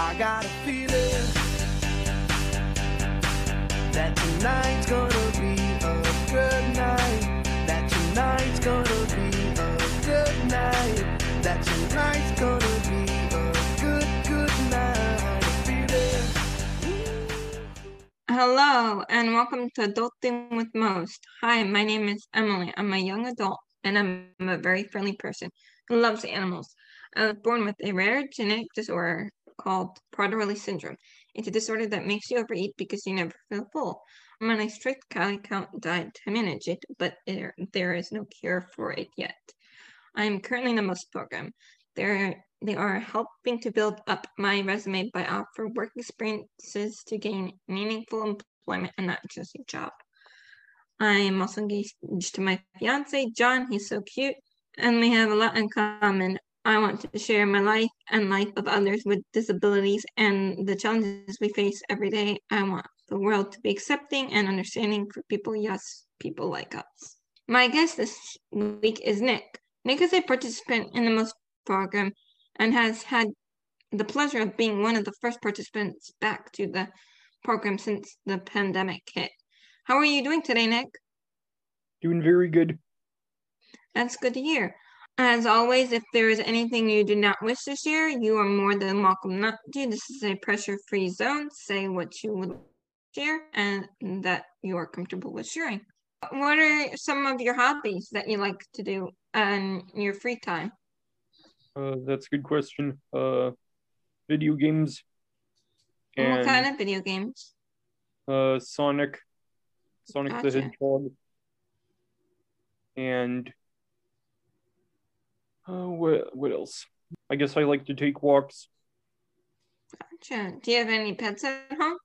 I got a feeling that tonight's gonna be a good night, that tonight's gonna be a good night, that tonight's gonna be a good night feeling. Hello and welcome to Adulting with Most. Hi, my name is Emily. I'm a young adult and I'm a very friendly person who loves animals. I was born with a rare genetic disorder called Prader-Willi syndrome. It's a disorder that makes you overeat because you never feel full. I'm on a strict calorie count diet to manage it, but there is no cure for it yet. I am currently in the MOST program. They are helping to build up my resume by offering work experiences to gain meaningful employment and not just a job. I am also engaged to my fiance, John. He's so cute, and we have a lot in common. I want to share my life and life of others with disabilities and the challenges we face every day. I want the world to be accepting and understanding for people, yes, people like us. My guest this week is Nick. Nick is a participant in the MOST program and has had the pleasure of being one of the first participants back to the program since the pandemic hit. How are you doing today, Nick? Doing very good. That's good to hear. As always, if there is anything you do not wish to share, you are more than welcome not to. This is a pressure-free zone. Say what you would share and that you are comfortable with sharing. What are some of your hobbies that you like to do in your free time? That's a good question. Video games. And what kind of video games? Sonic gotcha. The Hedgehog. And... what else? I guess I like to take walks. Gotcha. Do you have any pets at home?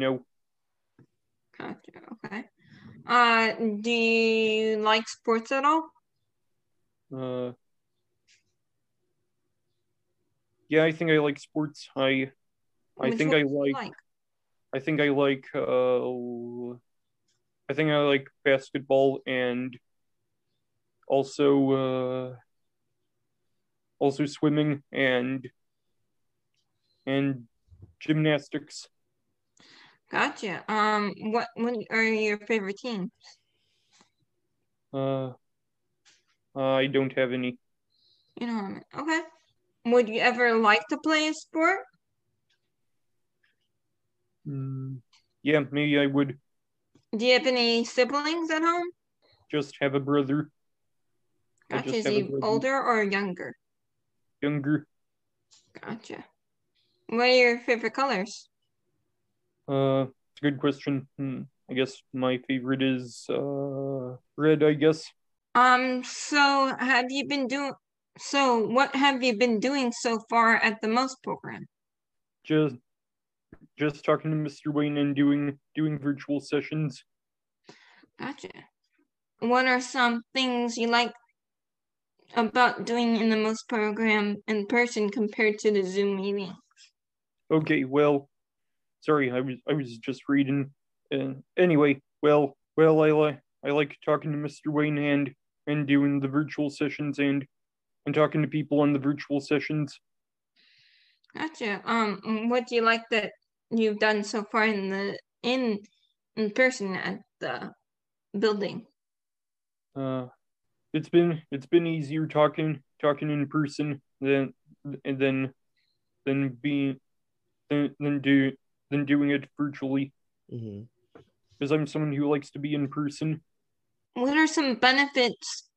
No. Gotcha. Okay. Do you like sports at all? Yeah, I think I like sports. I think I like basketball and also swimming and gymnastics. Gotcha. What are your favorite teams? I don't have any. You don't have any. Okay. Would you ever like to play a sport? Yeah, maybe I would. Do you have any siblings at home? Just have a brother. Gotcha. Is he older or younger? Younger. Gotcha. What are your favorite colors? It's a good question. I guess my favorite is red, I guess. So what have you been doing so far at the MOST program? Just talking to Mr. Wayne and doing virtual sessions. Gotcha. What are some things you like about doing in the MOST program in person compared to the Zoom meetings? Okay, well, sorry, I was just reading. Anyway, well, I like talking to Mr. Wayne and doing the virtual sessions and talking to people on the virtual sessions. Gotcha. What do you like that you've done so far in the in person at the building? It's been easier talking in person than doing it virtually. Mm-hmm. Because I'm someone who likes to be in person. What are some benefits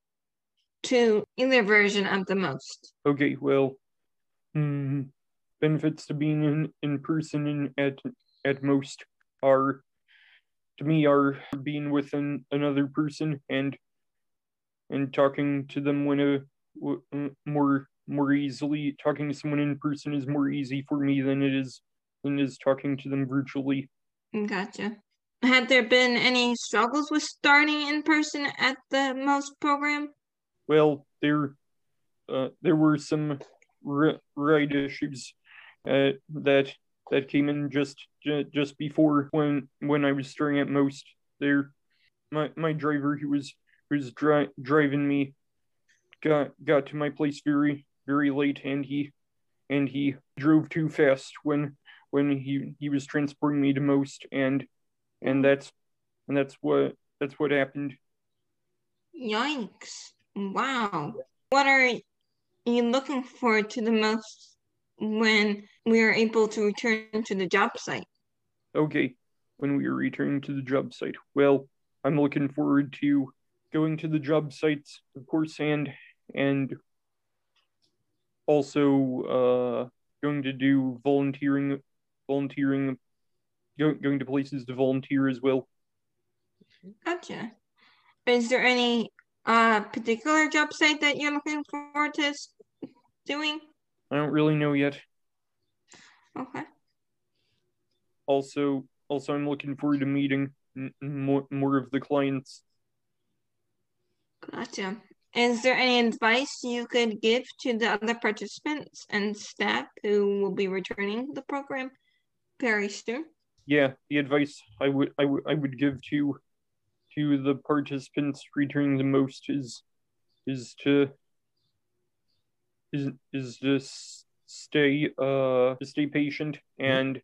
to either version of the MOST? Okay, well, benefits to being in person and at MOST are, to me, being with another person and talking to them more easily. Talking to someone in person is more easy for me than it is talking to them virtually. Gotcha. Had there been any struggles with starting in person at the MOST program? Well, there were some ride issues that came in just before when I was starting at MOST. There, my driver who's driving me got to my place very, very late, and he and he drove too fast when he was transporting me to MOST, and that's what happened. Yikes. Wow. What are you looking forward to the most when we are able to return to the job site? Okay, when we are returning to the job site. Well, I'm looking forward to going to the job sites, of course, and also going to do volunteering, going to places to volunteer as well. Gotcha. Is there any particular job site that you're looking forward to doing? I don't really know yet. Okay. Also, I'm looking forward to meeting more of the clients. Gotcha. Is there any advice you could give to the other participants and staff who will be returning to the program very soon? Yeah, the advice I would give to the participants returning the most is to stay patient and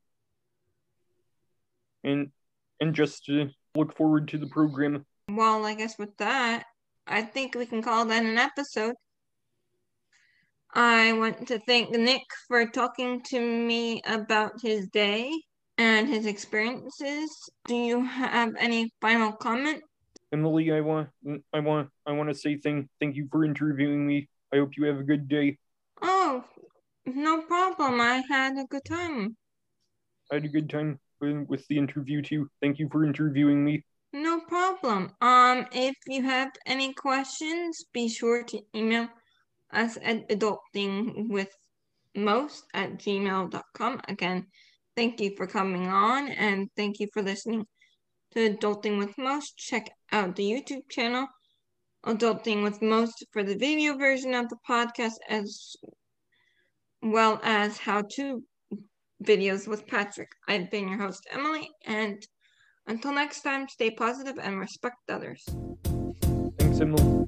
just to look forward to the program. Well, I guess with that, I think we can call that an episode. I want to thank Nick for talking to me about his day and his experiences. Do you have any final comment? Emily, I want to say thank you for interviewing me. I hope you have a good day. Oh, no problem. I had a good time. I had a good time with the interview too. Thank you for interviewing me. No problem. If you have any questions, be sure to email us at adultingwithmost@gmail.com. Again, thank you for coming on and thank you for listening to Adulting with Most. Check out the YouTube channel, Adulting with Most, for the video version of the podcast, as well as how-to videos with Patrick. I've been your host, Emily, and until next time, stay positive and respect others. Thanks, Emily.